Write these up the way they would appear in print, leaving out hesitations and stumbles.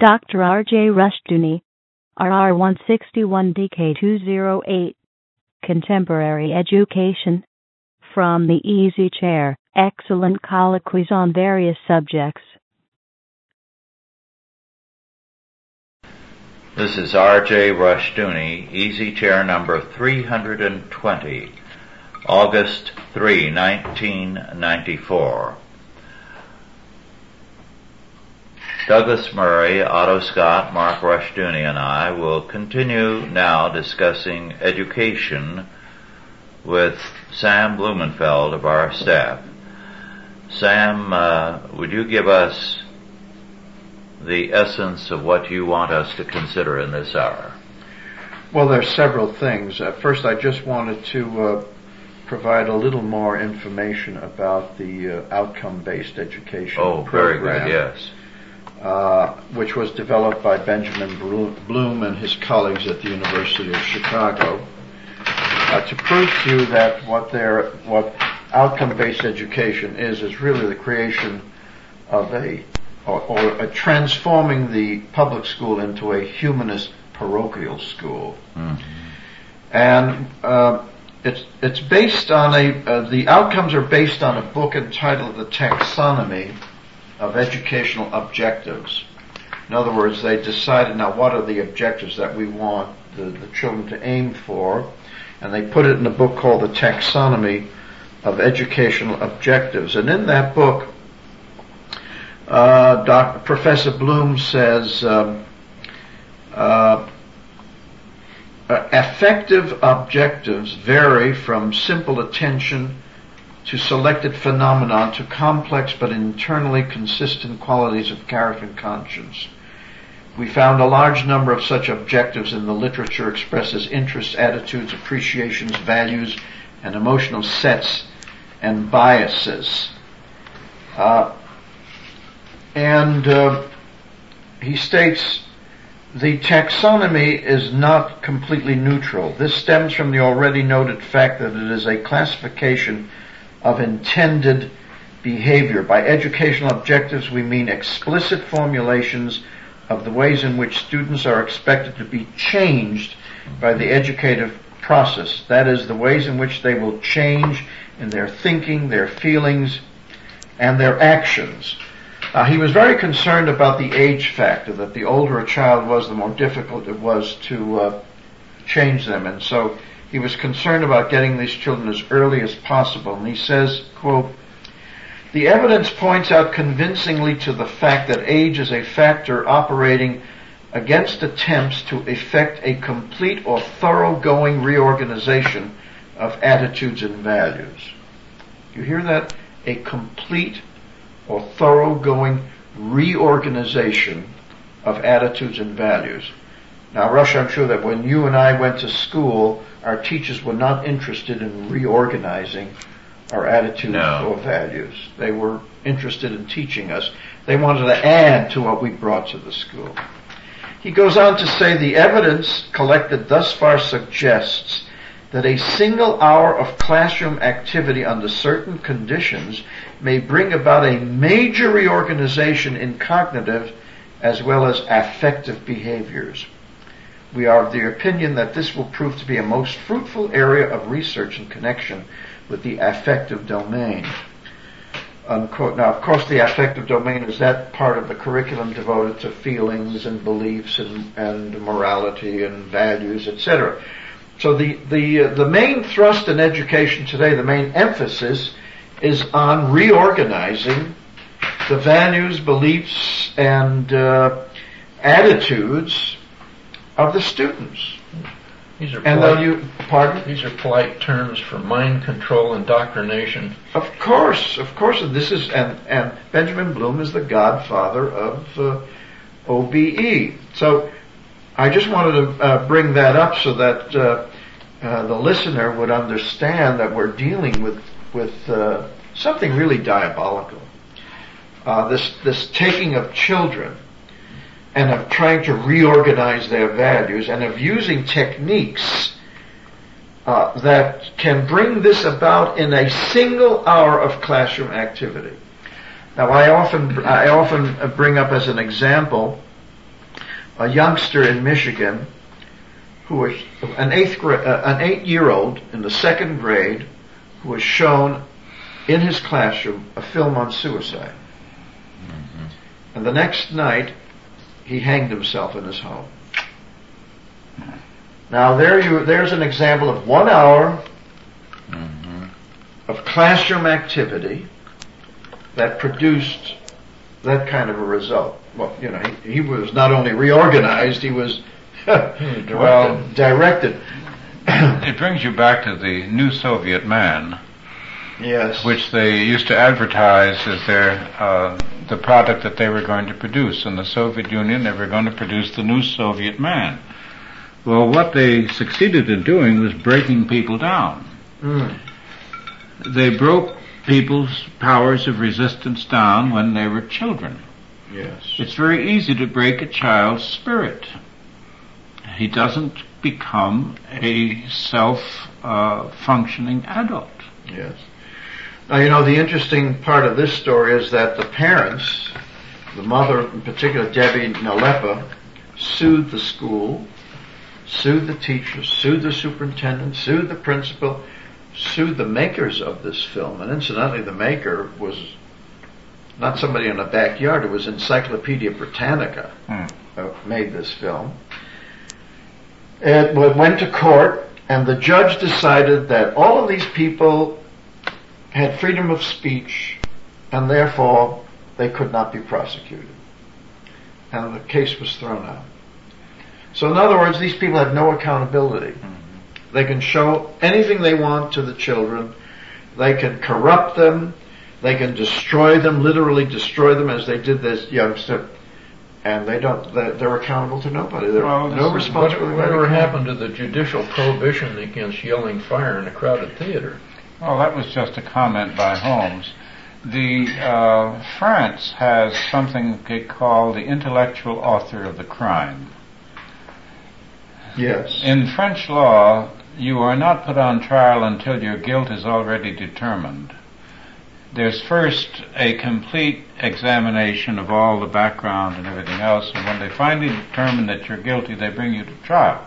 Dr. R. J. Rushdoony, RR 161DK208, Contemporary Education, from the Easy Chair, excellent colloquies on various subjects. This is R. J. Rushdoony, Easy Chair number 320, August 3, 1994. Douglas Murray, Otto Scott, Mark Rushdoony, and I will continue now discussing education with Sam Blumenfeld of our staff. Sam, would you give us the essence of what you want us to consider in this hour? Well, there are several things. First, I just wanted to provide a little more information about the outcome-based education program. Very good, yes. Which was developed by Benjamin Bloom and his colleagues at the University of Chicago, to prove to you that what outcome-based education is really the creation of a transforming the public school into a humanist parochial school, and it's based on the outcomes are based on a book entitled The Taxonomy of Educational Objectives. In other words, they decided, now what are the objectives that we want the children to aim for, and they put it in a book called The Taxonomy of Educational Objectives. And in that book, Professor Bloom says, effective objectives vary from simple attention to selected phenomenon to complex but internally consistent qualities of character and conscience. We found a large number of such objectives in the literature expresses interests, attitudes, appreciations, values, and emotional sets and biases. He states, the taxonomy is not completely neutral. This stems from the already noted fact that it is a classification of intended behavior. By educational objectives, we mean explicit formulations of the ways in which students are expected to be changed by the educative process. That is, the ways in which they will change in their thinking, their feelings, and their actions. He was very concerned about the age factor, that the older a child was, the more difficult it was to change them. And so he was concerned about getting these children as early as possible, and he says, quote, the evidence points out convincingly to the fact that age is a factor operating against attempts to effect a complete or thoroughgoing reorganization of attitudes and values. You hear that? A complete or thoroughgoing reorganization of attitudes and values. Now, Rush, I'm sure that when you and I went to school, our teachers were not interested in reorganizing our attitudes or values. They were interested in teaching us. They wanted to add to what we brought to the school. He goes on to say the evidence collected thus far suggests that a single hour of classroom activity under certain conditions may bring about a major reorganization in cognitive as well as affective behaviors. We are of the opinion that this will prove to be a most fruitful area of research in connection with the affective domain. Unquote. Now, of course, the affective domain is that part of the curriculum devoted to feelings and beliefs and morality and values, etc. So the main thrust in education today, the main emphasis, is on reorganizing the values, beliefs, and attitudes of the students. These are polite terms for mind control, indoctrination. Of course. And Benjamin Bloom is the godfather of OBE. So I just wanted to bring that up so that the listener would understand that we're dealing with something really diabolical. This taking of children and of trying to reorganize their values, and of using techniques that can bring this about in a single hour of classroom activity. Now, I often bring up as an example a youngster in Michigan who was an 8-year-old in the second grade who was shown in his classroom a film on suicide. Mm-hmm. And the next night, he hanged himself in his home. Now there's an example of 1 hour mm-hmm. of classroom activity that produced that kind of a result. Well, you know, he was not only reorganized, he was directed. It brings you back to the New Soviet Man. Yes. Which they used to advertise as the product that they were going to produce. In the Soviet Union, they were going to produce the New Soviet Man. Well, what they succeeded in doing was breaking people down. Mm. They broke people's powers of resistance down when they were children. Yes. It's very easy to break a child's spirit. He doesn't become a self-functioning adult. Yes. Now, you know, the interesting part of this story is that the parents, the mother in particular, Debbie Nalepa, sued the school, sued the teachers, sued the superintendent, sued the principal, sued the makers of this film. And incidentally, the maker was not somebody in a backyard. It was Encyclopedia Britannica who made this film. It went to court, and the judge decided that all of these people had freedom of speech, and therefore they could not be prosecuted. And the case was thrown out. So in other words, these people have no accountability. Mm-hmm. They can show anything they want to the children. They can corrupt them. They can destroy them, literally destroy them, as they did this youngster. And they're accountable to nobody. They're no responsibility. Whatever happened to the judicial prohibition against yelling fire in a crowded theater? Well, that was just a comment by Holmes. France has something they call the intellectual author of the crime. Yes. In French law, you are not put on trial until your guilt is already determined. There's first a complete examination of all the background and everything else, and when they finally determine that you're guilty, they bring you to trial.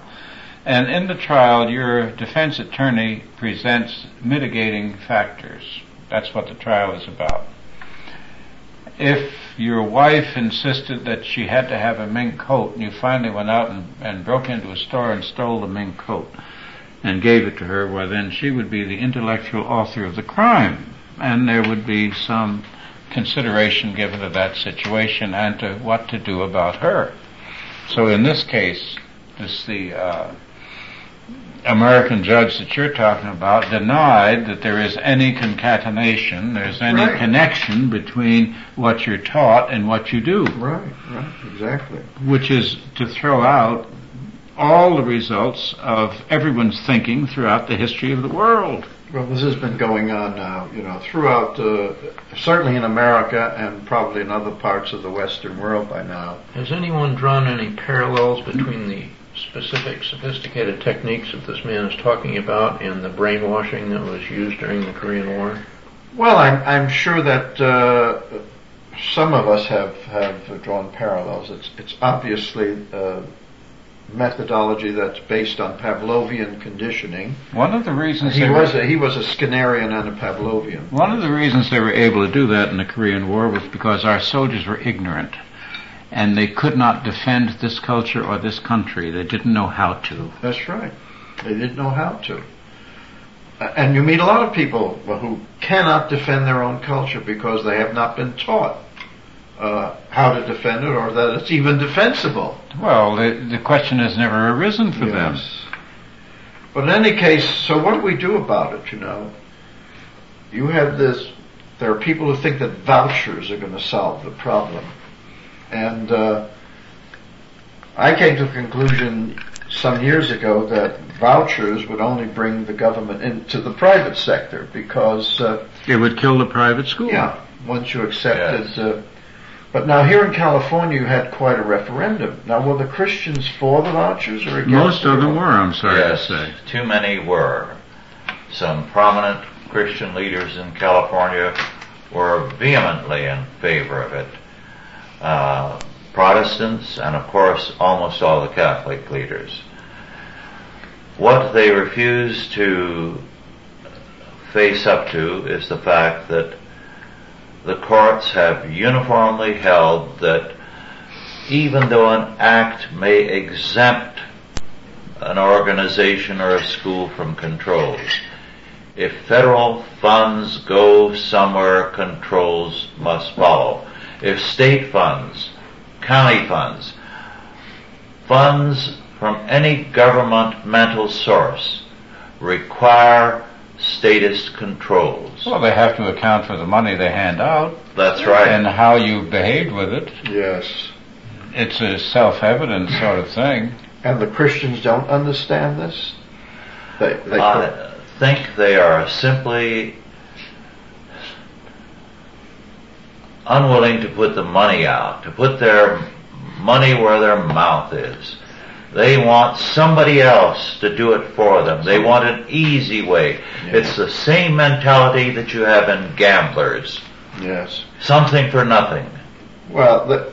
And in the trial, your defense attorney presents mitigating factors. That's what the trial is about. If your wife insisted that she had to have a mink coat, and you finally went out and broke into a store and stole the mink coat and gave it to her, well, then she would be the intellectual author of the crime. And there would be some consideration given to that situation and to what to do about her. So in this case, the American judge that you're talking about denied that there is any concatenation, there's any connection between what you're taught and what you do. Right, exactly. Which is to throw out all the results of everyone's thinking throughout the history of the world. Well, this has been going on now, throughout, certainly in America and probably in other parts of the Western world by now. Has anyone drawn any parallels between the specific, sophisticated techniques that this man is talking about and the brainwashing that was used during the Korean War? Well, I'm sure that some of us have drawn parallels. It's obviously methodology that's based on Pavlovian conditioning. One of the reasons he was a Skinnerian and a Pavlovian. One of the reasons they were able to do that in the Korean War was because our soldiers were ignorant, and they could not defend this culture or this country. They didn't know how to. That's right. They didn't know how to. And you meet a lot of people who cannot defend their own culture because they have not been taught how to defend it, or that it's even defensible. Well, the question has never arisen for them. But in any case, so what do we do about it, You have this, there are people who think that vouchers are going to solve the problem. And I came to the conclusion some years ago that vouchers would only bring the government into the private sector because... it would kill the private school. Yeah, once you accepted... Yes. But now here in California, you had quite a referendum. Now, were the Christians for the vouchers or against? Most of them were, I'm sorry to say. Too many were. Some prominent Christian leaders in California were vehemently in favor of it. Protestants, and of course almost all the Catholic leaders. What they refuse to face up to is the fact that the courts have uniformly held that even though an act may exempt an organization or a school from controls, if federal funds go somewhere, controls must follow. If state funds, county funds, funds from any governmental source require statist controls. Well, they have to account for the money they hand out. That's right. And how you behaved with it. Yes. It's a self-evident sort of thing. And the Christians don't understand this? They think they are simply unwilling to put the money out, to put their money where their mouth is. They want somebody else to do it for them. They want an easy way. Yeah. It's the same mentality that you have in gamblers. Yes. Something for nothing. Well,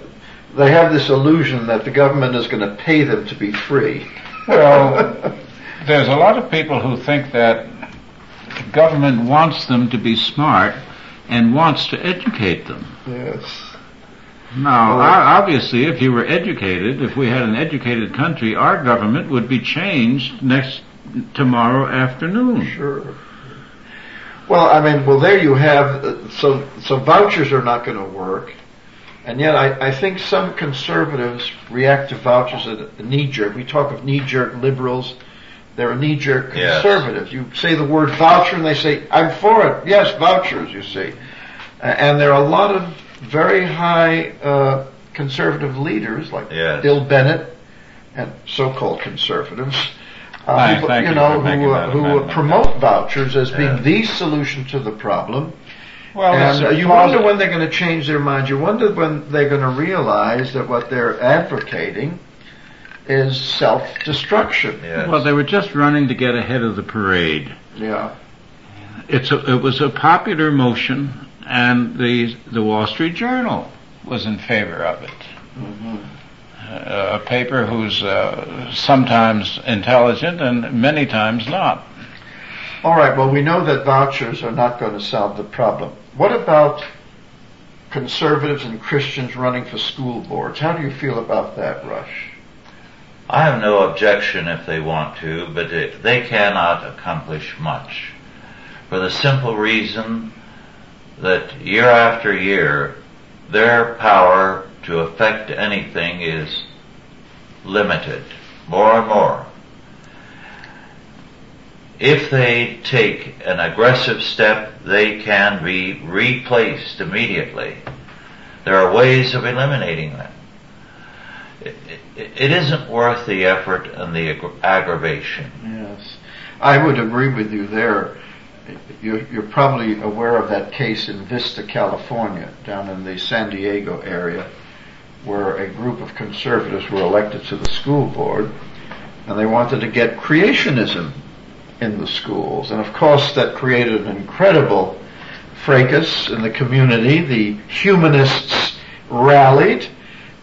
they have this illusion that the government is going to pay them to be free. Well, there's a lot of people who think that the government wants them to be smart and wants to educate them. Yes. Now, obviously, if you were educated, if we had an educated country, our government would be changed tomorrow afternoon. Sure. Well, I mean, there you have, so vouchers are not going to work, and yet I think some conservatives react to vouchers at a knee-jerk. We talk of knee-jerk liberals. They're a knee-jerk conservatives. Yes. You say the word voucher, and they say, I'm for it. Yes, vouchers, you see. And there are a lot of very high conservative leaders like Bill Bennett and so-called conservatives, who promote vouchers as being the solution to the problem. Well, and you wonder when they're going to change their mind. You wonder when they're going to realize that what they're advocating is self-destruction. Yes. Well, they were just running to get ahead of the parade. Yeah, it was a popular motion. And the Wall Street Journal was in favor of it. Mm-hmm. A paper who's sometimes intelligent and many times not. All right, well, we know that vouchers are not going to solve the problem. What about conservatives and Christians running for school boards? How do you feel about that, Rush? I have no objection if they want to, but they cannot accomplish much. For the simple reason that year after year, their power to affect anything is limited, more and more. If they take an aggressive step, they can be replaced immediately. There are ways of eliminating them. It isn't worth the effort and the aggravation. Yes, I would agree with you there. You're probably aware of that case in Vista, California, down in the San Diego area, where a group of conservatives were elected to the school board, and they wanted to get creationism in the schools. And of course that created an incredible fracas in the community. The humanists rallied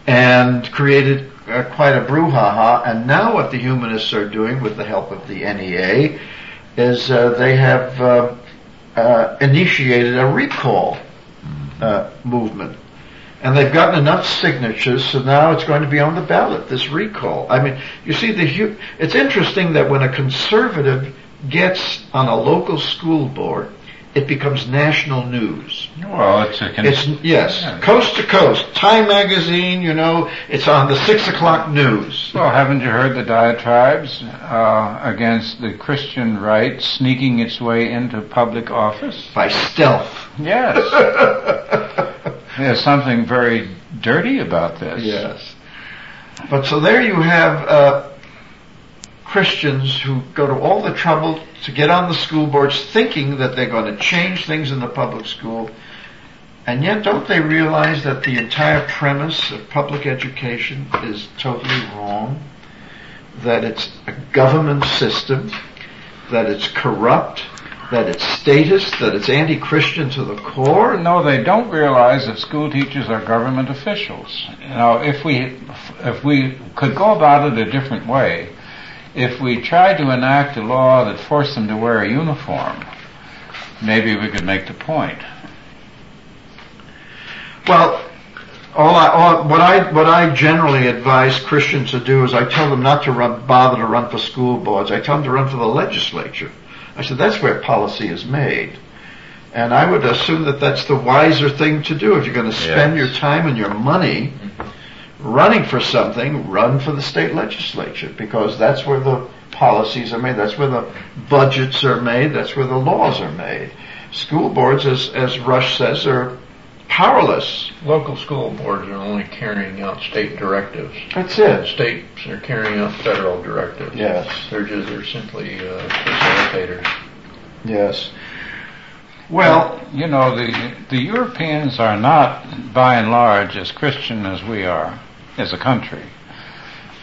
and created quite a brouhaha, and now what the humanists are doing with the help of the NEA is they have initiated a recall movement. And they've gotten enough signatures, so now it's going to be on the ballot, this recall. I mean, you see, it's interesting that when a conservative gets on a local school board, it becomes national news. Well, coast to coast. Time magazine, it's on the 6:00 news. Well, haven't you heard the diatribes against the Christian right sneaking its way into public office? By stealth. Yes. There's something very dirty about this. Yes. But so there you have Christians who go to all the trouble to get on the school boards thinking that they're going to change things in the public school, and yet don't they realize that the entire premise of public education is totally wrong, that it's a government system, that it's corrupt, that it's statist, that it's anti-Christian to the core? No, they don't realize that school teachers are government officials. You know, if we could go about it a different way, if we tried to enact a law that forced them to wear a uniform, maybe we could make the point. Well, what I generally advise Christians to do is I tell them not to bother to run for school boards. I tell them to run for the legislature. I said, that's where policy is made. And I would assume that that's the wiser thing to do. If you're going to spend your time and your money running for something, run for the state legislature, because that's where the policies are made. That's where the budgets are made. That's where the laws are made. School boards, as Rush says, are powerless. Local school boards are only carrying out state directives. That's it. States are carrying out federal directives. Yes. They're simply facilitators. Yes. Well, you know, the Europeans are not, by and large, as Christian as we are, as a country.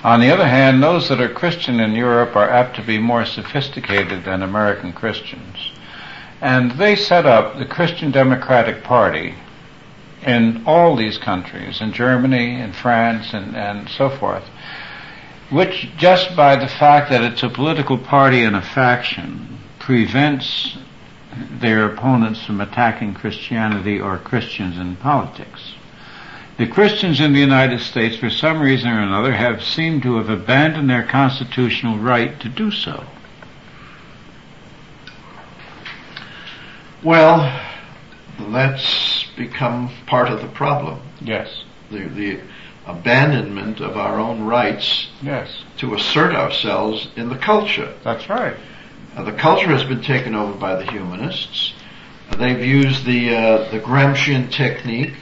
On the other hand, those that are Christian in Europe are apt to be more sophisticated than American Christians. And they set up the Christian Democratic Party in all these countries, in Germany, in France, and so forth, which just by the fact that it's a political party and a faction prevents their opponents from attacking Christianity or Christians in politics. The Christians in the United States, for some reason or another, have seemed to have abandoned their constitutional right to do so. Well, that's become part of the problem. Yes. The abandonment of our own rights. Yes. To assert ourselves in the culture. That's right. The culture has been taken over by the humanists. They've used the Gramscian technique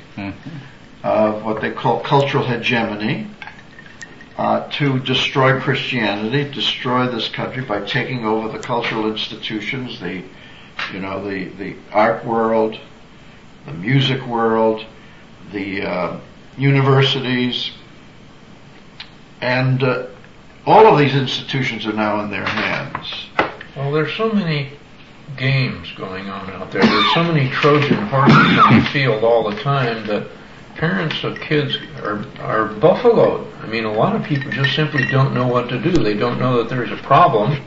of what they call cultural hegemony to destroy Christianity, destroy this country by taking over the cultural institutions, the art world, the music world, the universities, and all of these institutions are now in their hands. Well, there's so many games going on out there. There's so many Trojan horses on the field all the time that parents of kids are buffaloed. I mean, a lot of people just simply don't know what to do. They don't know that there's a problem.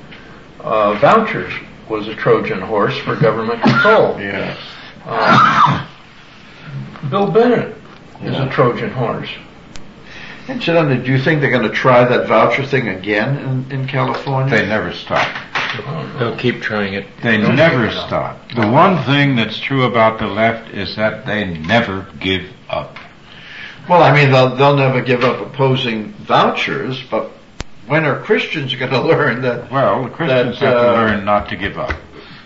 Vouchers was a Trojan horse for government control. Yes. Bill Bennett is a Trojan horse. Incidentally, do you think they're going to try that voucher thing again in California? They never stop. They'll keep trying it. They never stop. The one thing that's true about the left is that they never give up. Well, I mean, they'll never give up opposing vouchers, but when are Christians going to learn that? Well, the Christians have to learn not to give up,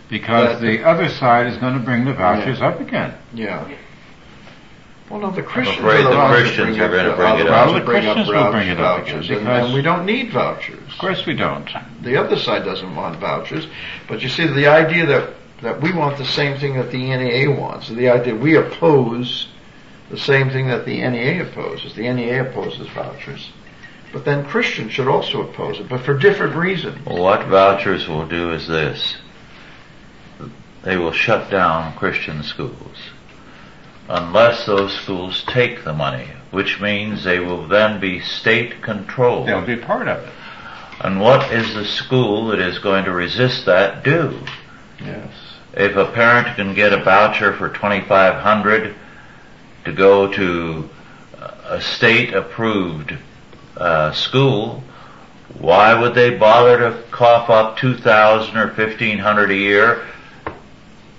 because the other side is going to bring the vouchers up again. Yeah. Well, no, the Christians are going to bring it up. Well, the Christians will bring it up because we don't need vouchers. Of course we don't. The other side doesn't want vouchers. But you see, the idea that we want the same thing that the NEA wants, the idea we oppose the same thing that the NEA opposes. The NEA opposes vouchers. But then Christians should also oppose it, but for different reasons. Well, what vouchers will do is this. They will shut down Christian schools unless those schools take the money, which means they will then be state controlled. They'll be part of it. And what is the school that is going to resist that do? Yes. If a parent can get a voucher for $2,500 to go to a state-approved school, why would they bother to cough up $2,000 or $1,500 a year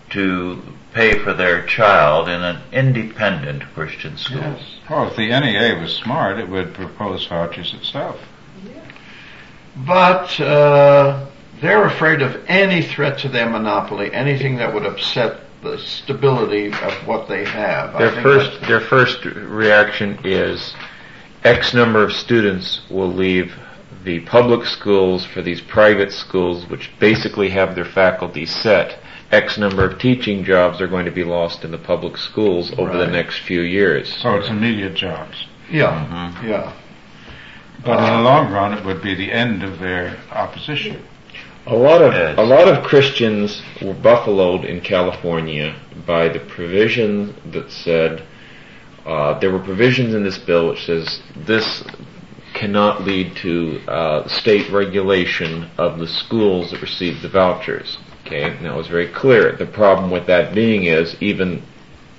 to pay for their child in an independent Christian school? Yes. Well, if the NEA was smart, it would propose vouchers itself. Yeah. But they're afraid of any threat to their monopoly, anything that would upset the stability of what they have. Their first reaction is X number of students will leave the public schools for these private schools, which basically have their faculty set. X number of teaching jobs are going to be lost in the public schools over the next few years. So it's immediate jobs. Yeah, yeah. But in the long run, it would be the end of their opposition. A lot of Christians were buffaloed in California by the provision that said there were provisions in this bill which says this cannot lead to state regulation of the schools that receive the vouchers. Okay, and that was very clear. The problem with that being is even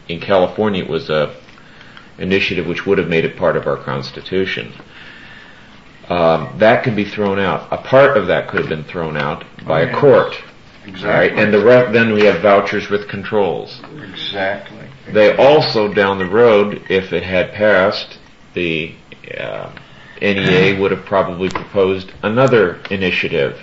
in California it was a initiative which would have made it part of our Constitution. That could be thrown out. A part of that could have been thrown out by a court. Exactly. Right? And then we have vouchers with controls. Exactly. They also, down the road, if it had passed, the NEA would have probably proposed another initiative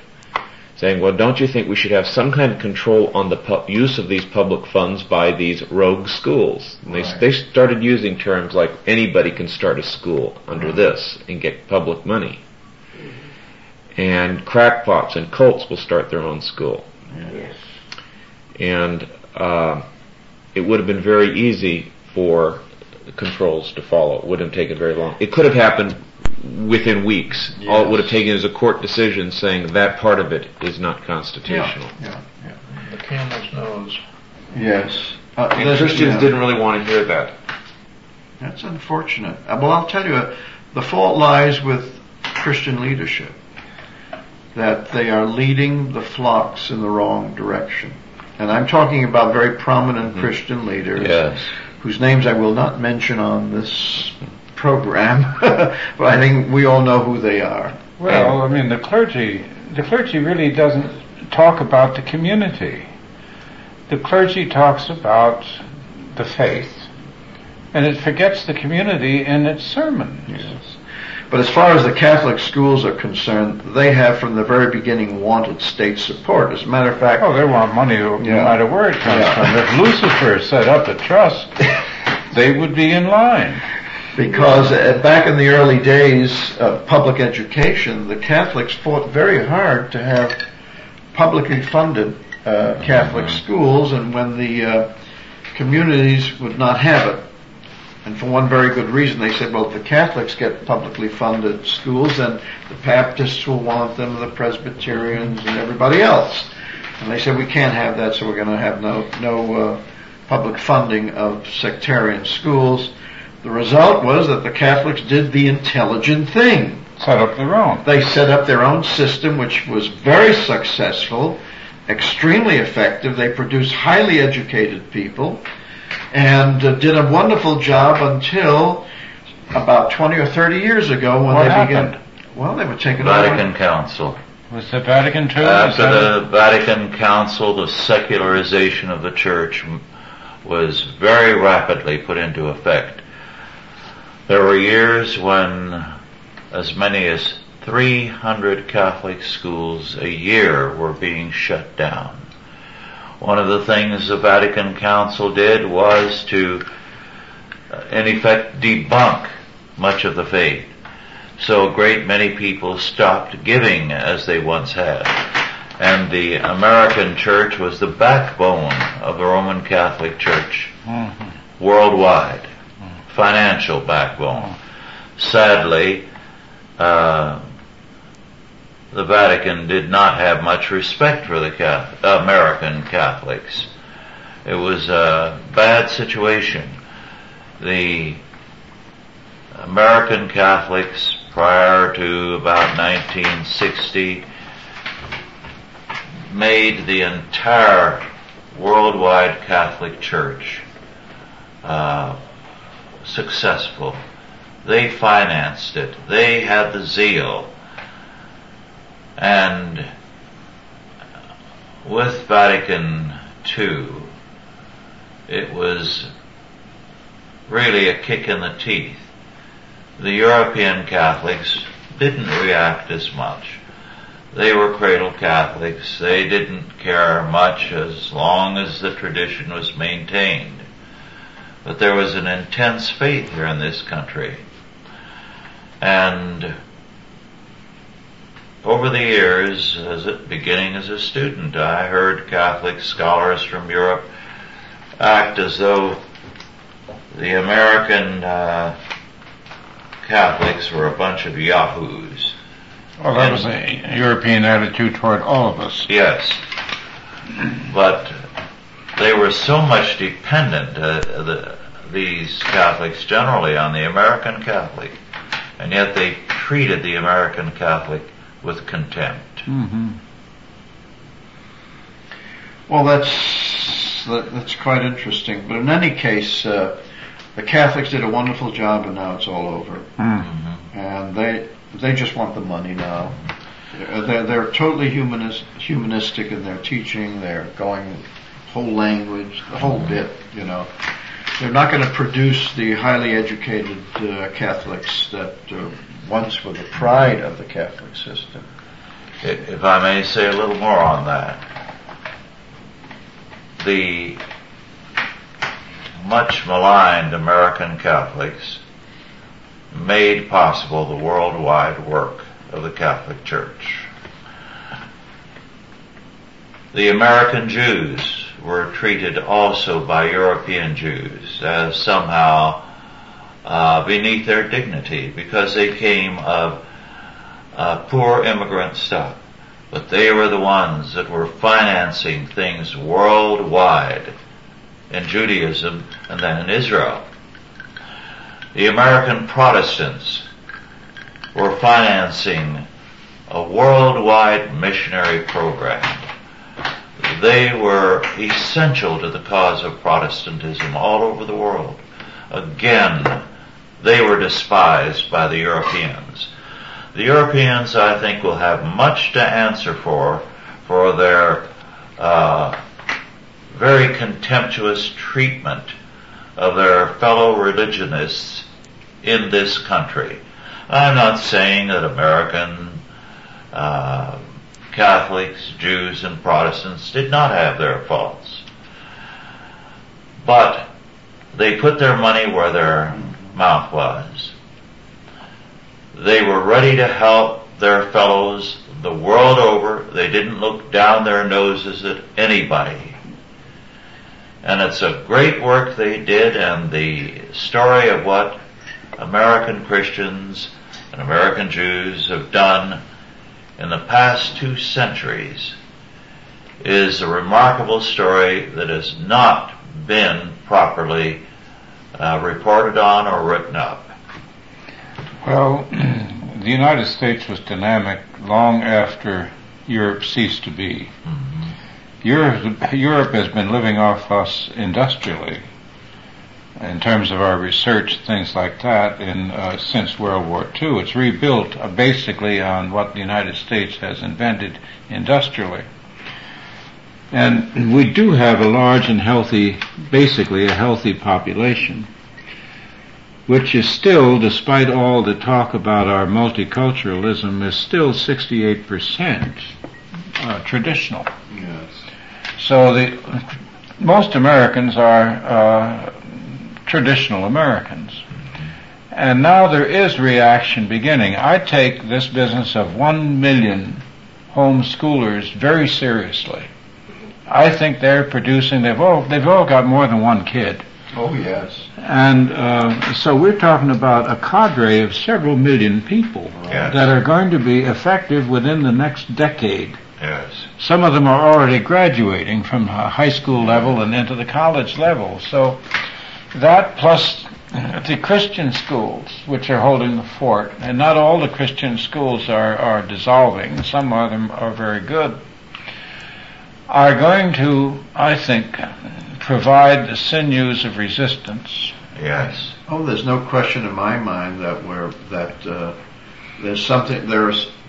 saying, well, don't you think we should have some kind of control on the use of these public funds by these rogue schools? And they started using terms like anybody can start a school under this and get public money. And crackpots and cults will start their own school. Yes. And it would have been very easy for the controls to follow. It wouldn't have taken very long. It could have happened within weeks. Yes. All it would have taken is a court decision saying that part of it is not constitutional. Yeah. The camel's nose. Yes. And Christians didn't really want to hear that. That's unfortunate. Well, I'll tell you, the fault lies with Christian leadership, that they are leading the flocks in the wrong direction. And I'm talking about very prominent Christian leaders, yes, whose names I will not mention on this program, but I think we all know who they are. Well, I mean, the clergy really doesn't talk about the community. The clergy talks about the faith, and it forgets the community in its sermons. Yes. But as far as the Catholic schools are concerned, they have from the very beginning wanted state support. As a matter of fact... Oh, they want money no matter where it comes from. If Lucifer set up a trust, they would be in line. Because back in the early days of public education, the Catholics fought very hard to have publicly funded Catholic schools, and when the communities would not have it. And for one very good reason, they said, well, if the Catholics get publicly funded schools, then the Baptists will want them, the Presbyterians, and everybody else. And they said, we can't have that, so we're going to have no public funding of sectarian schools. The result was that the Catholics did the intelligent thing. Set up their own. They set up their own system, which was very successful, extremely effective. They produced highly educated people, and did a wonderful job until about 20 or 30 years ago when they happened? Began... Well, they were taken over. Vatican Council. Was the Vatican II? After the Vatican Council, the secularization of the Church was very rapidly put into effect. There were years when as many as 300 Catholic schools a year were being shut down. One of the things the Vatican Council did was to, in effect, debunk much of the faith. So a great many people stopped giving as they once had. And the American Church was the backbone of the Roman Catholic Church worldwide, financial backbone. Sadly, the Vatican did not have much respect for the American Catholics. It was a bad situation. The American Catholics prior to about 1960 made the entire worldwide Catholic Church successful. They financed it. They had the zeal. And with Vatican II, it was really a kick in the teeth. The European Catholics didn't react as much. They were cradle Catholics. They didn't care much as long as the tradition was maintained. But there was an intense faith here in this country. And over the years, beginning as a student, I heard Catholic scholars from Europe act as though the American Catholics were a bunch of yahoos. Well, that was a European attitude toward all of us. Yes. But they were so much dependent, these Catholics generally, on the American Catholic, and yet they treated the American Catholic with contempt. Mm-hmm. Well, that's quite interesting. But in any case, the Catholics did a wonderful job, and now it's all over. Mm-hmm. And they just want the money now. They're totally humanistic in their teaching. They're going whole language, the whole bit, you know. They're not going to produce the highly educated Catholics that once were the pride of the Catholic system. If I may say a little more on that. The much maligned American Catholics made possible the worldwide work of the Catholic Church. The American Jews were treated also by European Jews as somehow beneath their dignity because they came of poor immigrant stock. But they were the ones that were financing things worldwide in Judaism and then in Israel. The American Protestants were financing a worldwide missionary program. They were essential to the cause of Protestantism all over the world. Again, they were despised by the Europeans. The Europeans, I think, will have much to answer for their very contemptuous treatment of their fellow religionists in this country. I'm not saying that American Catholics, Jews, and Protestants did not have their faults. But they put their money where their mouth was. They were ready to help their fellows the world over. They didn't look down their noses at anybody. And it's a great work they did, and the story of what American Christians and American Jews have done in the past 2 centuries is a remarkable story that has not been properly reported on or written up. Well, the United States was dynamic long after Europe ceased to be. Mm-hmm. Europe has been living off us industrially in terms of our research, things like that, since World War II. It's rebuilt basically on what the United States has invented industrially. And we do have a large and healthy population, which is still, despite all the talk about our multiculturalism, is still 68% traditional. Yes. So most Americans are traditional Americans. Mm-hmm. And now there is reaction beginning. I take this business of 1 million homeschoolers very seriously. I think they're producing, they've all got more than one kid. Oh yes. And so we're talking about a cadre of several million people. Yes. That are going to be effective within the next decade. Yes. Some of them are already graduating from high school level and into the college level. So that plus the Christian schools, which are holding the fort, and not all the Christian schools are dissolving, some of them are very good, are going to, I think, provide the sinews of resistance. Yes. Oh, there's no question in my mind that there's a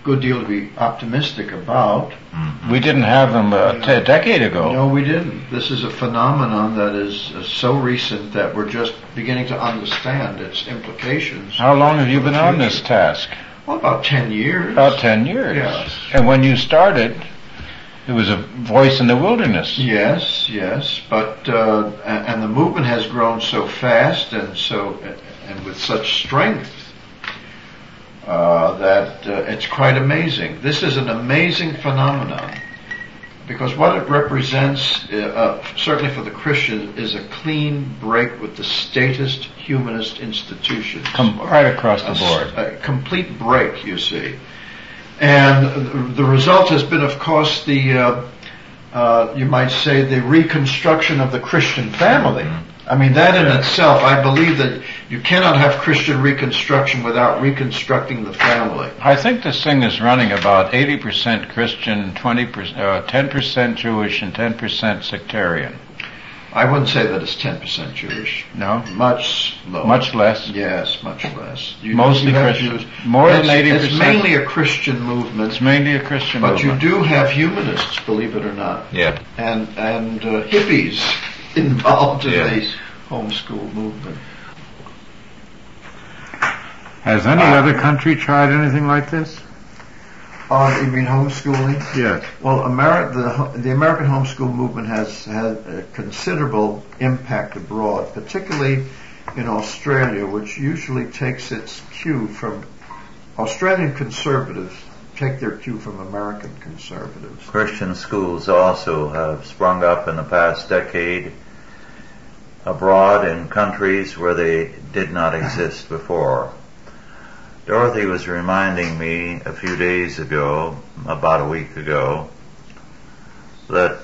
good deal to be optimistic about. Mm-hmm. We didn't have them a decade ago. No, we didn't. This is a phenomenon that is so recent that we're just beginning to understand its implications. How long have you been on this task? Well, about 10 years. About 10 years. Yes. And when you started, it was a voice in the wilderness. Yes, yes. But, and the movement has grown so fast and with such strength, that it's quite amazing. This is an amazing phenomenon, because what it represents, certainly for the Christian, is a clean break with the statist, humanist institutions. Right across the board. A complete break, you see. And the result has been, of course, the you might say the reconstruction of the Christian family. I mean, that in itself, I believe that you cannot have Christian reconstruction without reconstructing the family. I think this thing is running about 80% Christian, 10% Jewish, and 10% sectarian. I wouldn't say that it's 10% Jewish. No? Much lower. Much less? Yes, much less. Mostly Christian. Jews. More than 80%. It's mainly a Christian movement. It's mainly a Christian movement. But you do have humanists, believe it or not. Yeah. And hippies involved in the homeschool movement. Has any other country tried anything like this? You mean homeschooling? Yes. Well, the American homeschool movement has had a considerable impact abroad, particularly in Australia, which usually takes its cue from Australian conservatives. Take their cue from American conservatives. Christian schools also have sprung up in the past decade abroad in countries where they did not exist before. Dorothy was reminding me a few days ago, about a week ago, that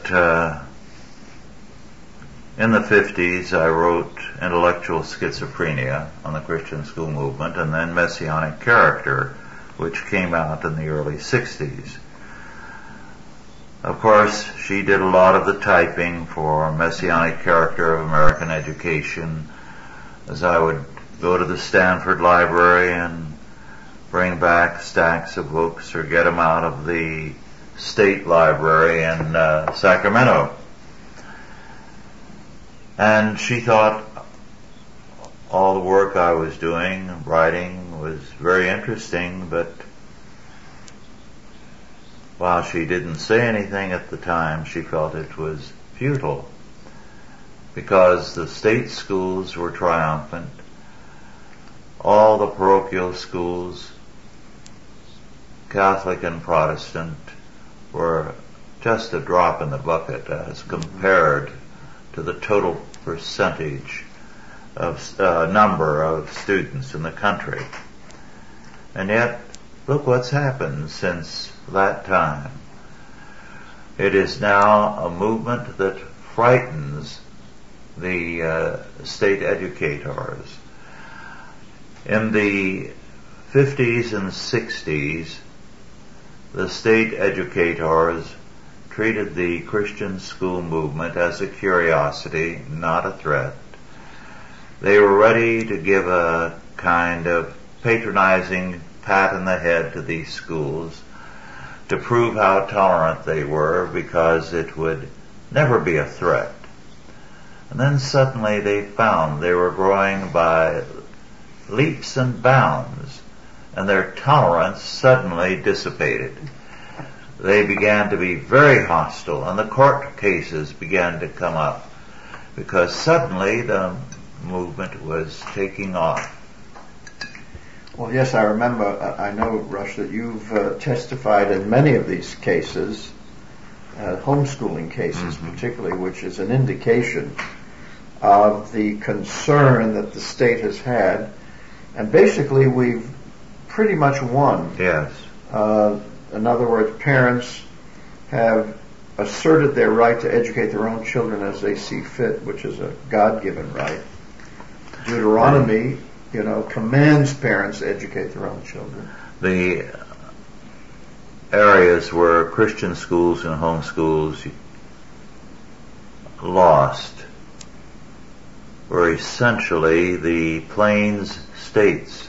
in the 50s I wrote Intellectual Schizophrenia on the Christian school movement, and then Messianic Character, which came out in the early 60s. Of course, she did a lot of the typing for Messianic Character of American Education, as I would go to the Stanford Library and bring back stacks of books or get them out of the State Library in Sacramento. And she thought all the work I was doing, writing, was very interesting, but while she didn't say anything at the time, she felt it was futile because the state schools were triumphant. All the parochial schools, Catholic and Protestant, were just a drop in the bucket as compared to the total percentage of number of students in the country. And yet, look what's happened since that time. It is now a movement that frightens the state educators. In the 50s and 60s, the state educators treated the Christian school movement as a curiosity, not a threat. They were ready to give a kind of patronizing pat on the head to these schools to prove how tolerant they were, because it would never be a threat. And then suddenly they found they were growing by leaps and bounds, and their tolerance suddenly dissipated. They began to be very hostile, and the court cases began to come up, because suddenly the movement was taking off. Well, yes, I remember, I know, Rush, that you've testified in many of these cases, homeschooling cases particularly, which is an indication of the concern that the state has had. And basically, we've pretty much won. Yes. In other words, parents have asserted their right to educate their own children as they see fit, which is a God-given right. Deuteronomy, commands parents to educate their own children. The areas where Christian schools and homeschools lost were essentially the Plains states.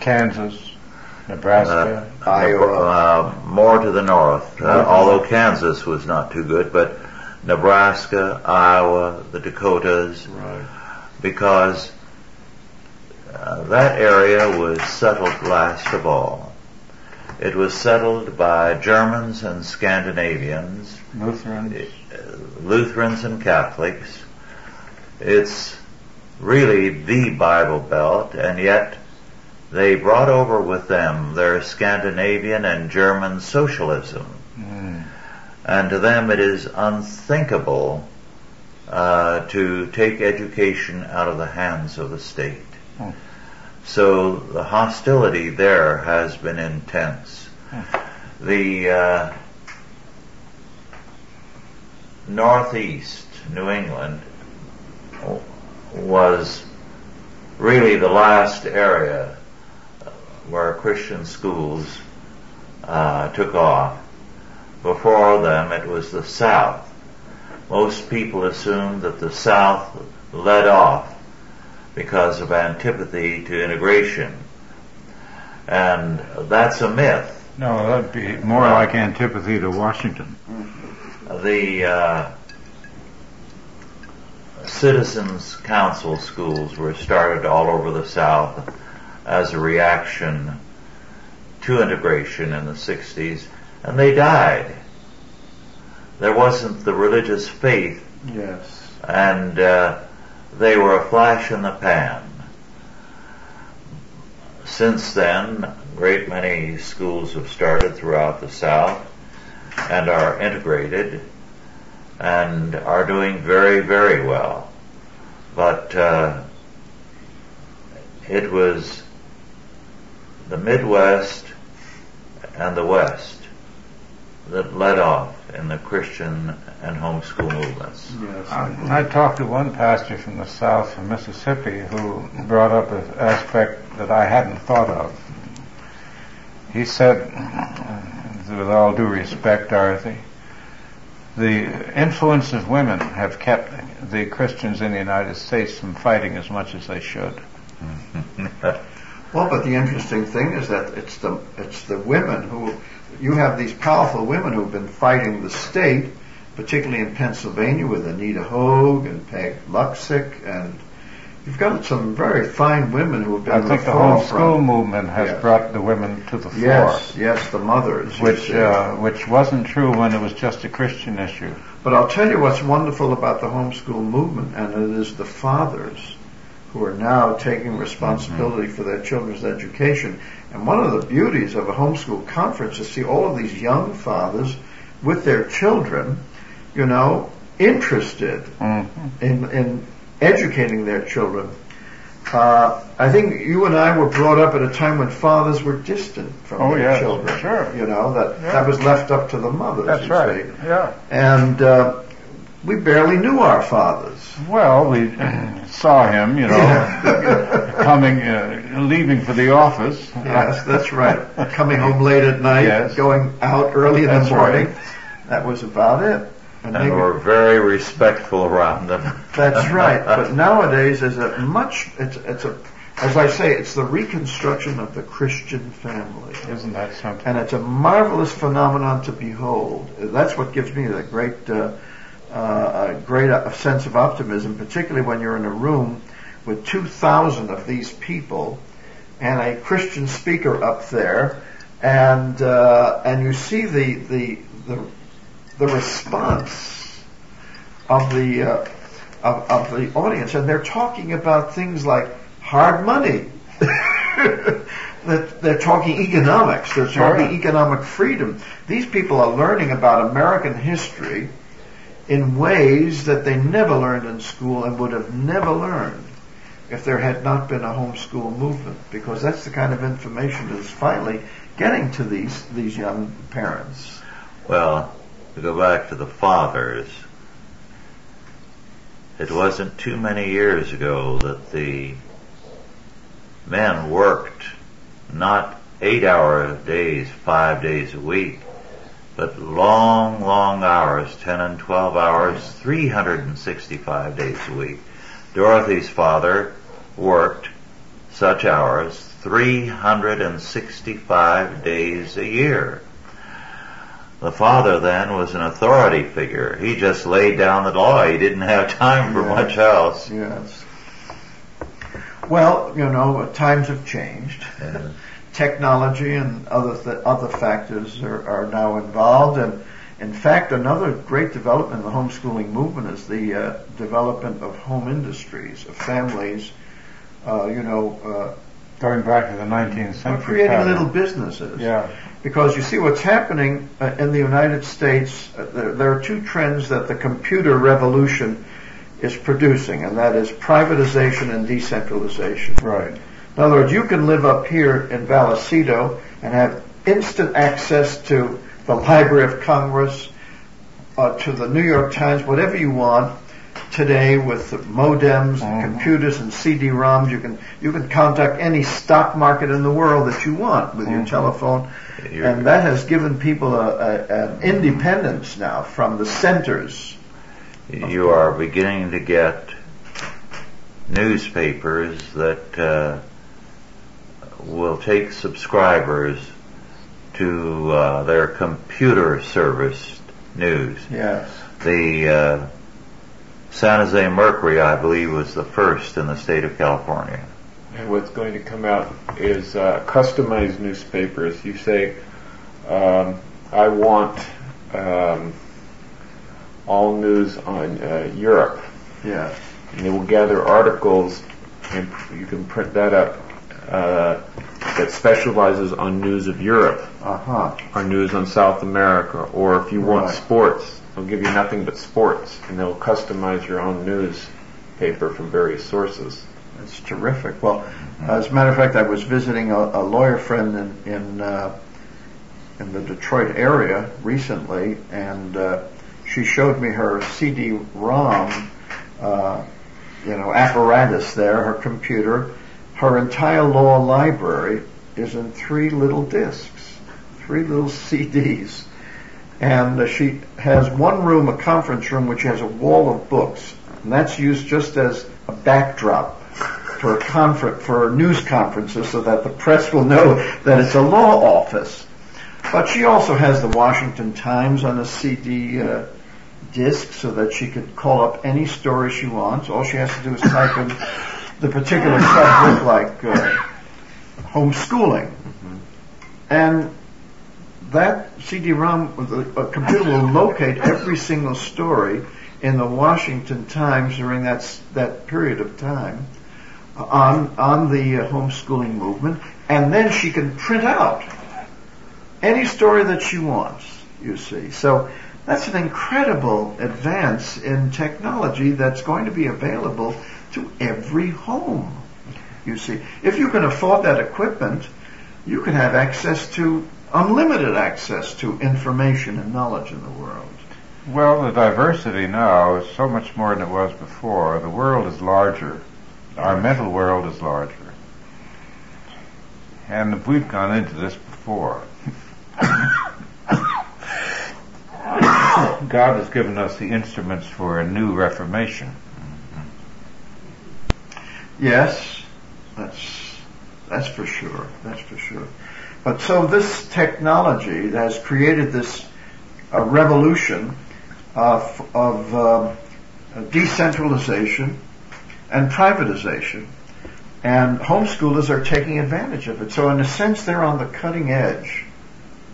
Kansas, Nebraska, Iowa. More to the north, although Kansas was not too good, but Nebraska, Iowa, the Dakotas, because that area was settled last of all. It was settled by Germans and Scandinavians, Lutherans and Catholics. It's really the Bible Belt, and yet they brought over with them their Scandinavian and German socialism. And to them it is unthinkable to take education out of the hands of the state. So the hostility there has been intense. The Northeast New England was really the last area where Christian schools took off. Before them, it was the South. Most people assumed that the South led off because of antipathy to integration. And that's a myth. No, that'd be more like antipathy to Washington. The Citizens' Council schools were started all over the South as a reaction to integration in the 60s, and they died. There wasn't the religious faith. Yes. And they were a flash in the pan. Since then, great many schools have started throughout the South and are integrated and are doing very, very well. But it was the Midwest and the West that led off in the Christian and homeschool movements. Yes. I talked to one pastor from the South, from Mississippi, who brought up an aspect that I hadn't thought of. He said, with all due respect, Dorothy, the influence of women have kept the Christians in the United States from fighting as much as they should. Well, but the interesting thing is that it's the women who, you have these powerful women who've been fighting the state, particularly in Pennsylvania with Anita Hoge and Peg Luxick, and you've got some very fine women who have been. I think the homeschool movement has brought the women to the floor. Yes, the mothers, which wasn't true when it was just a Christian issue. But I'll tell you what's wonderful about the homeschool movement, and it is the fathers who are now taking responsibility for their children's education. And one of the beauties of a homeschool conference is to see all of these young fathers with their children, interested in educating their children. I think you and I were brought up at a time when fathers were distant from their children. Sure. That was left up to the mothers. That's right. Yeah. And we barely knew our fathers. Well, we saw him, coming, leaving for the office. Yes, that's right. Coming home late at night, going out early in the morning. Right. That was about it. And we're very respectful around them. That's right. But nowadays, as I say, it's the reconstruction of the Christian family. Isn't that something? And it's a marvelous phenomenon to behold. That's what gives me the great sense of optimism, particularly when you're in a room with 2,000 of these people and a Christian speaker up there, and you see the response of the audience, and they're talking about things like hard money. They're talking economics. They're talking economic freedom. These people are learning about American history in ways that they never learned in school and would have never learned if there had not been a homeschool movement, because that's the kind of information that is finally getting to these young parents. Well, to go back to the fathers, it wasn't too many years ago that the men worked not 8-hour days, 5 days a week, but long, long hours, 10 and 12 hours, 365 days a week. Dorothy's father worked such hours 365 days a year. The father then was an authority figure. He just laid down the law. He didn't have time for much else. Yes. Well, times have changed. Yeah. Technology and other factors are now involved, and in fact, another great development in the homeschooling movement is the development of home industries, of families, going back to the 19th century, creating little businesses. Yeah, because you see what's happening in the United States. There are two trends that the computer revolution is producing, and that is privatization and decentralization. Right. In other words, you can live up here in Vallecito and have instant access to the Library of Congress, to the New York Times, whatever you want today with the modems, and computers, and CD-ROMs. You can contact any stock market in the world that you want with your telephone. And that has given people an independence now from the centers. You are beginning to get newspapers that will take subscribers to their computer-serviced news. Yes. The San Jose Mercury, I believe, was the first in the state of California. And what's going to come out is customized newspapers. You say, I want all news on Europe. Yeah. And they will gather articles, and you can print that up, that specializes on news of Europe, or news on South America, or if you want sports, they'll give you nothing but sports, and they'll customize your own newspaper from various sources. That's terrific. Well, as a matter of fact, I was visiting a lawyer friend in the Detroit area recently, and she showed me her CD-ROM, apparatus there, her computer. Her entire law library is in three little discs, three little CDs. And she has one room, a conference room, which has a wall of books. And that's used just as a backdrop for news conferences so that the press will know that it's a law office. But she also has the Washington Times on a CD disc so that she could call up any story she wants. All she has to do is type in the particular subject, like homeschooling. And that CD-ROM, the computer will locate every single story in the Washington Times during that period of time on the homeschooling movement, and then she can print out any story that she wants, you see. So that's an incredible advance in technology that's going to be available to every home, you see. If you can afford that equipment, you can have unlimited access to information and knowledge in the world. Well, the diversity now is so much more than it was before. The world is larger. Our mental world is larger. And we've gone into this before. God has given us the instruments for a new reformation. Yes, that's for sure. That's for sure. But so this technology has created this revolution of decentralization and privatization, and homeschoolers are taking advantage of it. So in a sense, they're on the cutting edge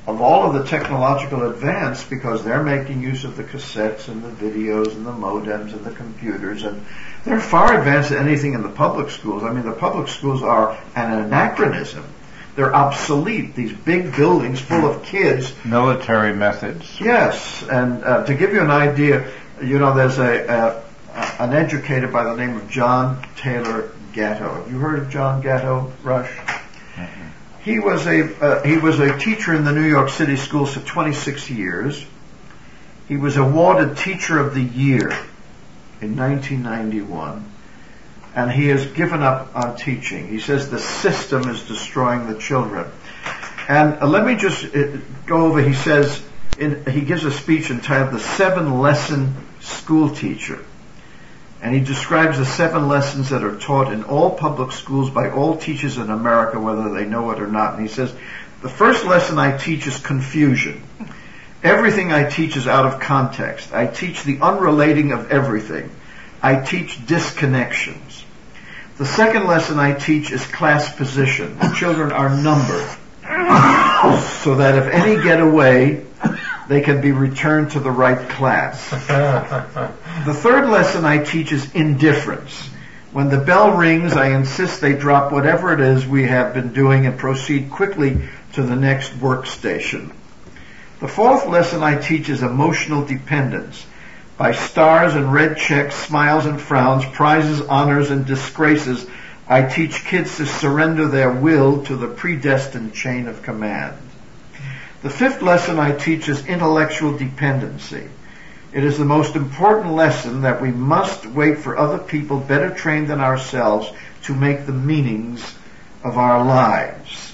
of all of the technological advance because they're making use of the cassettes and the videos and the modems and the computers, and they're far advanced than anything in the public schools. I mean, the public schools are an anachronism. They're obsolete, these big buildings full of kids. Military methods. Yes, and to give you an idea, there's an educator by the name of John Taylor Gatto. Have you heard of John Gatto, Rush? He was a teacher in the New York City schools for 26 years. He was awarded Teacher of the Year in 1991. And he has given up on teaching. He says the system is destroying the children. And let me just go over, he says, he gives a speech entitled The Seven-Lesson School Teacher. And he describes the seven lessons that are taught in all public schools by all teachers in America, whether they know it or not. And he says, the first lesson I teach is confusion. Everything I teach is out of context. I teach the unrelating of everything. I teach disconnections. The second lesson I teach is class position. The children are numbered so that if any get away, they can be returned to the right class. The third lesson I teach is indifference. When the bell rings, I insist they drop whatever it is we have been doing and proceed quickly to the next workstation. The fourth lesson I teach is emotional dependence. By stars and red checks, smiles and frowns, prizes, honors, and disgraces, I teach kids to surrender their will to the predestined chain of command. The fifth lesson I teach is intellectual dependency. It is the most important lesson that we must wait for other people better trained than ourselves to make the meanings of our lives.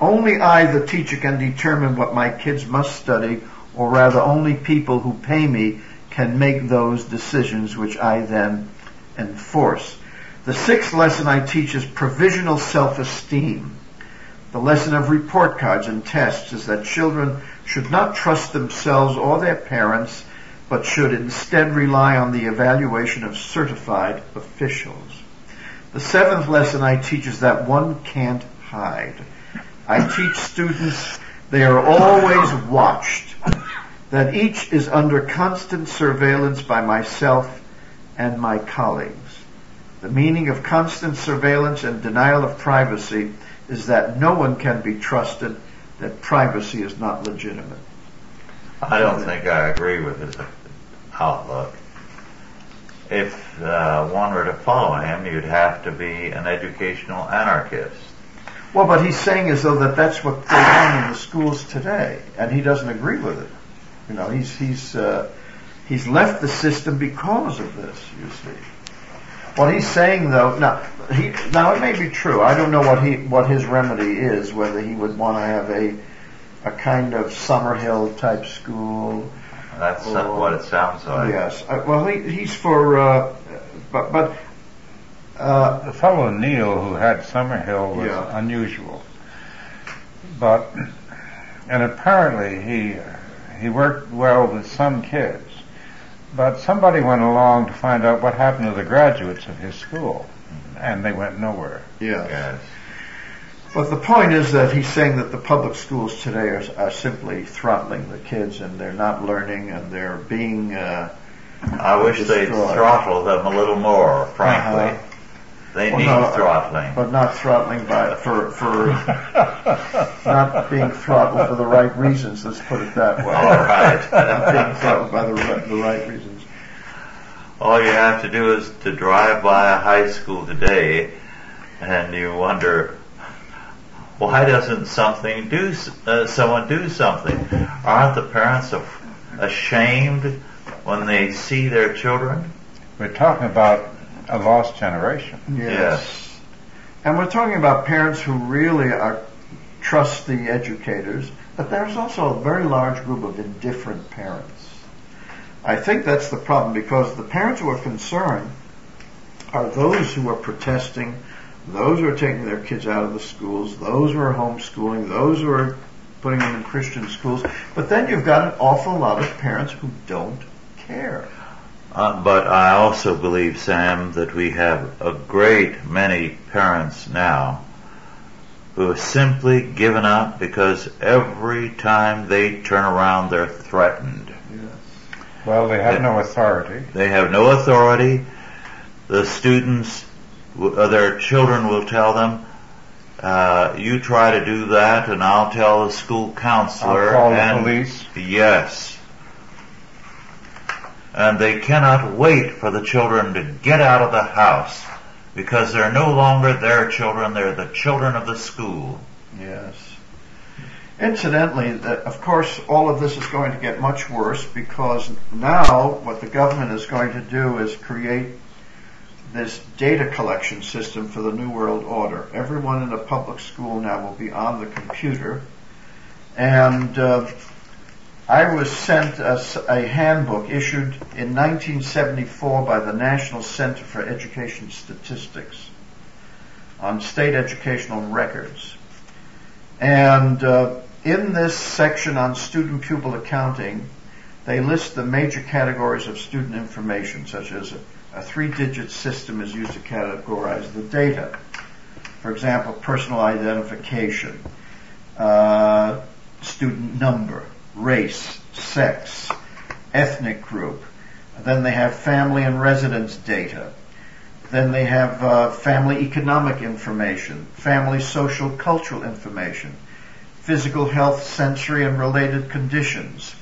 Only I, the teacher, can determine what my kids must study, or rather only people who pay me can make those decisions, which I then enforce. The sixth lesson I teach is provisional self-esteem. The lesson of report cards and tests is that children should not trust themselves or their parents, but should instead rely on the evaluation of certified officials. The seventh lesson I teach is that one can't hide. I teach students they are always watched, that each is under constant surveillance by myself and my colleagues. The meaning of constant surveillance and denial of privacy is that no one can be trusted, that privacy is not legitimate. I don't think I agree with his outlook. If one were to follow him, you'd have to be an educational anarchist. Well, but he's saying as though that's what goes on in the schools today, and he doesn't agree with it. You know, he's left the system because of this, you see. What he's saying, though, now it may be true. I don't know what his remedy is. Whether he would want to have a kind of Summerhill type school. That's not what it sounds like. Yes. Well, he's for, the fellow Neil who had Summerhill was unusual, and apparently he worked well with some kids. But somebody went along to find out what happened to the graduates of his school, and they went nowhere. Yes. But the point is that he's saying that the public schools today are simply throttling the kids, and they're not learning, and they're being I wish destroyed. They'd throttle them a little more, frankly. They need throttling. But not throttling for not being throttled for the right reasons, let's put it that way. All right. Not being throttled by the right reasons. All you have to do is to drive by a high school today and you wonder, why doesn't someone do something? Aren't the parents ashamed when they see their children? We're talking about a lost generation. Yes. And we're talking about parents who really trust the educators, but there's also a very large group of indifferent parents. I think that's the problem, because the parents who are concerned are those who are protesting, those who are taking their kids out of the schools, those who are homeschooling, those who are putting them in Christian schools. But then you've got an awful lot of parents who don't care. But I also believe, Sam, that we have a great many parents now who have simply given up because every time they turn around, they're threatened. Yes. Well, they have no authority. They have no authority. The students, their children will tell them, you try to do that and I'll tell the school counselor. I'll call the police. Yes. And they cannot wait for the children to get out of the house, because they're no longer their children, they're the children of the school. Yes. Incidentally, of course, all of this is going to get much worse, because now what the government is going to do is create this data collection system for the New World Order. Everyone in a public school now will be on the computer, and I was sent a handbook issued in 1974 by the National Center for Education Statistics on state educational records. And in this section on student-pupil accounting, they list the major categories of student information, such as a three-digit system is used to categorize the data. For example, personal identification, student number, race, sex, ethnic group. Then they have family and residence data. Then they have family economic information, family social cultural information, physical health, sensory and related conditions,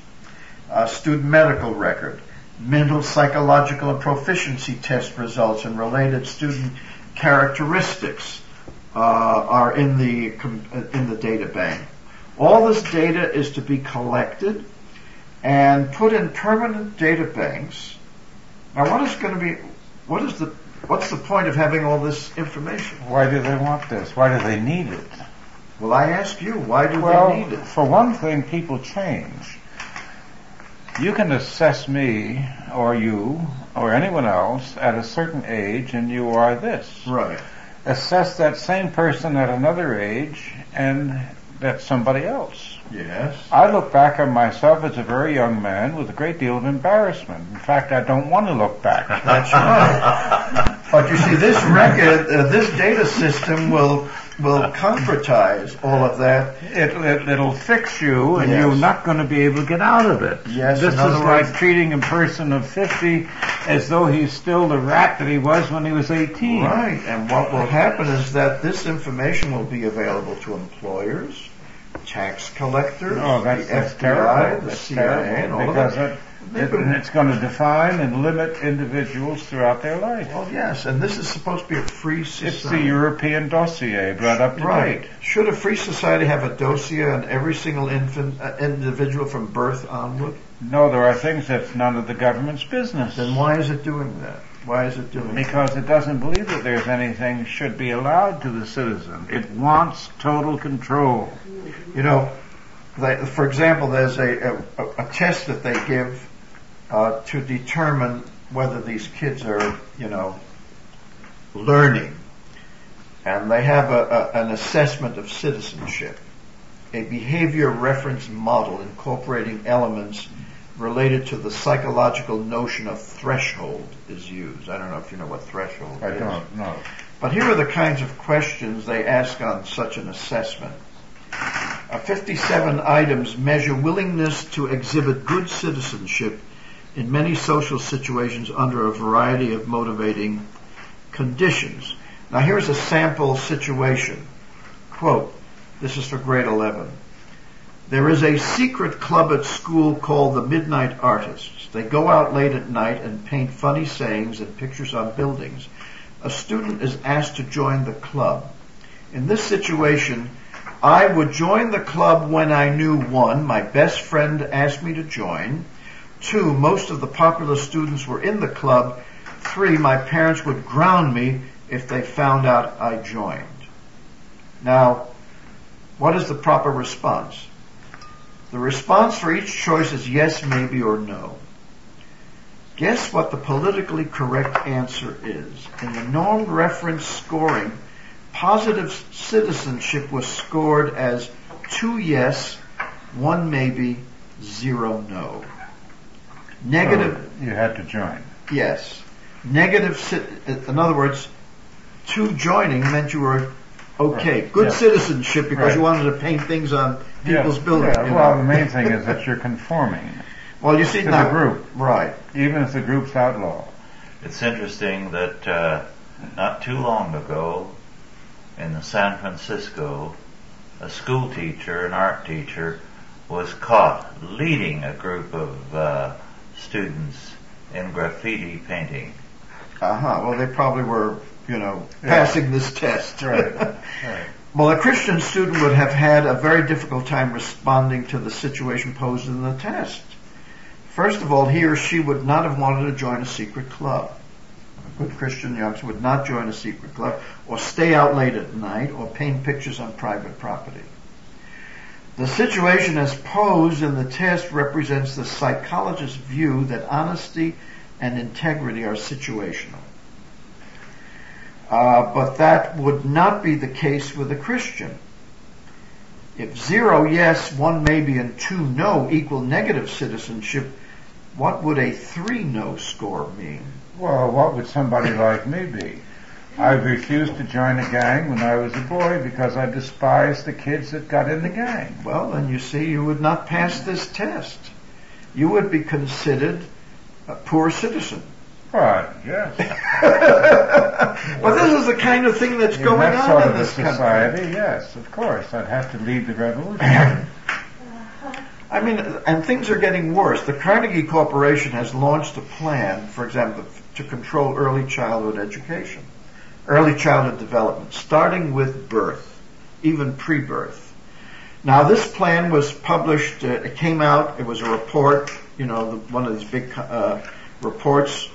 student medical record, mental, psychological and proficiency test results and related student characteristics are in the data bank. All this data is to be collected and put in permanent data banks. Now, what's the point of having all this information? Why do they want this? Why do they need it? Well, I ask you, why do they need it? For one thing, people change. You can assess me, or you, or anyone else at a certain age, and you are this. Right. Assess that same person at another age, and that's somebody else. Yes. I look back on myself as a very young man with a great deal of embarrassment. In fact, I don't want to look back. That's right. But you see, this record, this data system will concretize all of that. It'll fix you, and yes, you're not going to be able to get out of it. Yes. This is like treating a person of 50 as though he's still the rat that he was when he was 18. Right. And what will happen is that this information will be available to employers, tax collectors, the FBI, terrible. The CIA, and all because of that. It's going to define and limit individuals throughout their life. Well, yes, and this is supposed to be a free society. It's the European dossier brought up to date. Should a free society have a dossier on every single individual from birth onward? No, there are things that's none of the government's business. Then why is it doing that? Why is it doing that? Because it doesn't believe that there's anything should be allowed to the citizen. It wants total control. You know, for example, there's a test that they give to determine whether these kids are, learning. And they have an assessment of citizenship, a behavior reference model incorporating elements related to the psychological notion of threshold is used. I don't know if you know what threshold is. I don't know. But here are the kinds of questions they ask on such an assessment. 57 items measure willingness to exhibit good citizenship in many social situations under a variety of motivating conditions. Now here's a sample situation. Quote, this is for grade 11. There is a secret club at school called the Midnight Artists. They go out late at night and paint funny sayings and pictures on buildings. A student is asked to join the club. In this situation, I would join the club when I knew, one, my best friend asked me to join. Two, most of the popular students were in the club. Three, my parents would ground me if they found out I joined. Now, what is the proper response? The response for each choice is yes, maybe, or no. Guess what the politically correct answer is? In the norm reference scoring, positive citizenship was scored as 2 yes, 1 maybe, 0 no. Negative. So you had to join. Yes. Negative, in other words, 2 joining meant you were okay. Right. Good citizenship because you wanted to paint things on people's buildings. Yeah. Well, the main thing is that you're conforming well, you see, to the group. Right. Even if the group's outlaw. It's interesting that not too long ago, in San Francisco, a school teacher, an art teacher, was caught leading a group of students in graffiti painting. Well, they probably were, passing this test. Right. Well, a Christian student would have had a very difficult time responding to the situation posed in the test. First of all, he or she would not have wanted to join a secret club. Good Christian youngsters would not join a secret club or stay out late at night or paint pictures on private property. The situation as posed in the test represents the psychologist's view that honesty and integrity are situational. But that would not be the case with a Christian. If 0 yes, 1 maybe, and 2 no equal negative citizenship, what would a 3 no score mean? Well, what would somebody like me be? I refused to join a gang when I was a boy because I despised the kids that got in the gang. Well, then you see, you would not pass this test. You would be considered a poor citizen. Right, yes. Well, this is the kind of thing that's going on in this society, country. Yes, of course. I'd have to lead the revolution. I mean, and things are getting worse. The Carnegie Corporation has launched a plan, for example, to control early childhood education, early childhood development, starting with birth, even pre-birth. Now this plan was published, it came out, it was a report, you know, one of these big reports,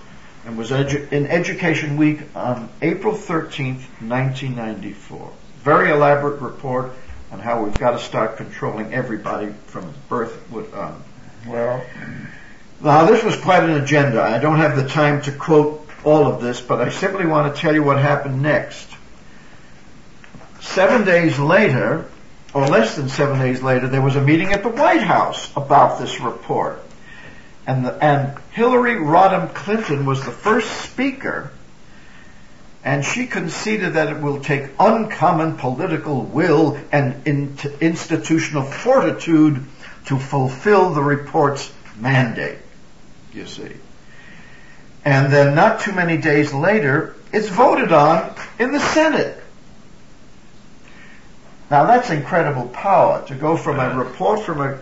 and was in Education Week on April 13th, 1994. Very elaborate report on how we've got to start controlling everybody from birth on. Well, now this was quite an agenda. I don't have the time to quote all of this, but I simply want to tell you what happened next. 7 days later, or less than 7 days later, there was a meeting at the White House about this report. And Hillary Rodham Clinton was the first speaker, and she conceded that it will take uncommon political will and institutional fortitude to fulfill the report's mandate, you see. And then not too many days later, it's voted on in the Senate. Now that's incredible power, to go from a report from a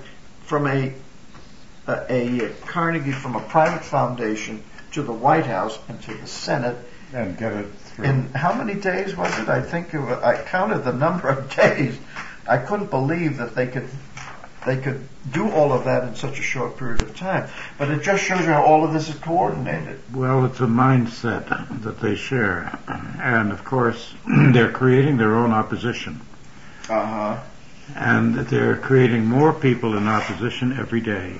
Carnegie, from a private foundation, to the White House and to the Senate, and get it through. In how many days was it? I think it was, I counted the number of days. I couldn't believe that they could do all of that in such a short period of time. But it just shows you how all of this is coordinated. Well, it's a mindset that they share, and of course they're creating their own opposition. Uh huh. And they're creating more people in opposition every day.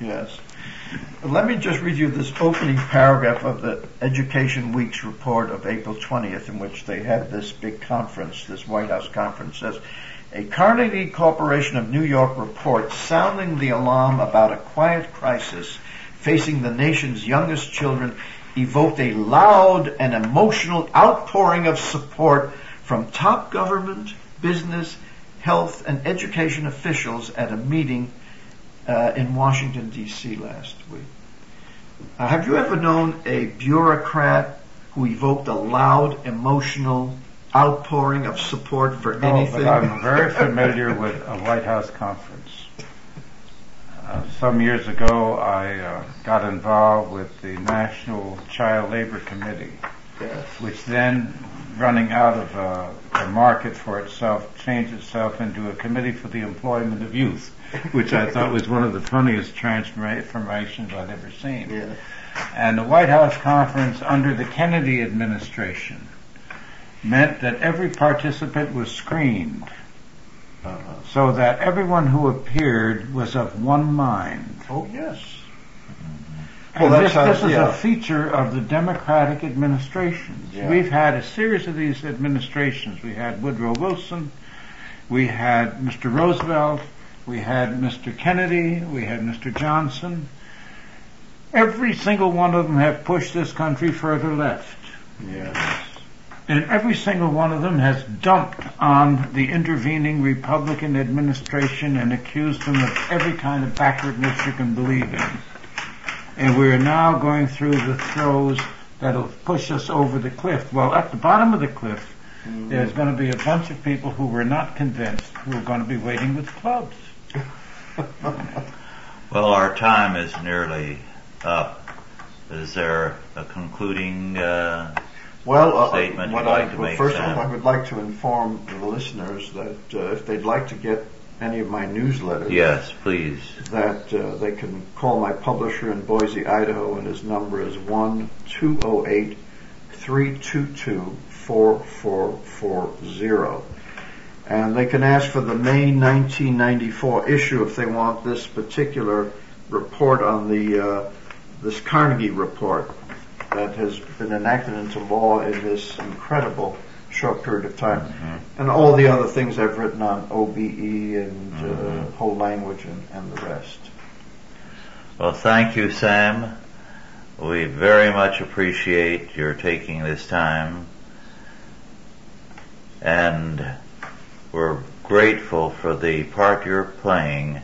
Yes. Let me just read you this opening paragraph of the Education Week's report of April 20th, in which they had this big conference, this White House conference. It says, a Carnegie Corporation of New York report sounding the alarm about a quiet crisis facing the nation's youngest children evoked a loud and emotional outpouring of support from top government, business, health, and education officials at a meeting in Washington, D.C. last week. Have you ever known a bureaucrat who evoked a loud, emotional outpouring of support for anything? But I'm very familiar with a White House conference. Some years ago, I got involved with the National Child Labor Committee, yes, which then, running out of a market for itself, changed itself into a committee for the employment of youth, which I thought was one of the funniest transformations I've ever seen. Yeah. And the White House conference under the Kennedy administration meant that every participant was screened, so that everyone who appeared was of one mind. Oh, yes. Well, this is a feature of the Democratic administrations. Yeah. We've had a series of these administrations. We had Woodrow Wilson, we had Mr. Roosevelt, we had Mr. Kennedy, we had Mr. Johnson. Every single one of them have pushed this country further left. Yes. And every single one of them has dumped on the intervening Republican administration and accused them of every kind of backwardness you can believe in. And we're now going through the throes that'll push us over the cliff. Well, at the bottom of the cliff, there's going to be a bunch of people who were not convinced who are going to be waiting with clubs. Well, our time is nearly up. Is there a concluding statement you'd like to make? First of all, I would like to inform the listeners that if they'd like to get any of my newsletters, yes, please, that they can call my publisher in Boise, Idaho, and his number is 1-208-322-4440. And they can ask for the May 1994 issue if they want this particular report on this Carnegie report that has been enacted into law in this incredible short period of time, mm-hmm, and all the other things I've written on OBE and mm-hmm, whole language and the rest. Well, thank you, Sam. We very much appreciate your taking this time, and we're grateful for the part you're playing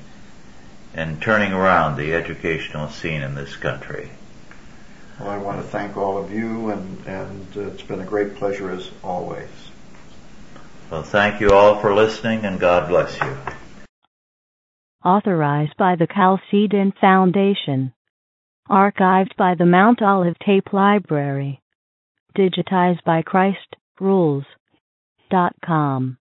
in turning around the educational scene in this country. Well, I want to thank all of you, and it's been a great pleasure as always. Well, thank you all for listening, and God bless you. Authorized by the Chalcedon Foundation. Archived by the Mount Olive Tape Library. Digitized by ChristRules.com.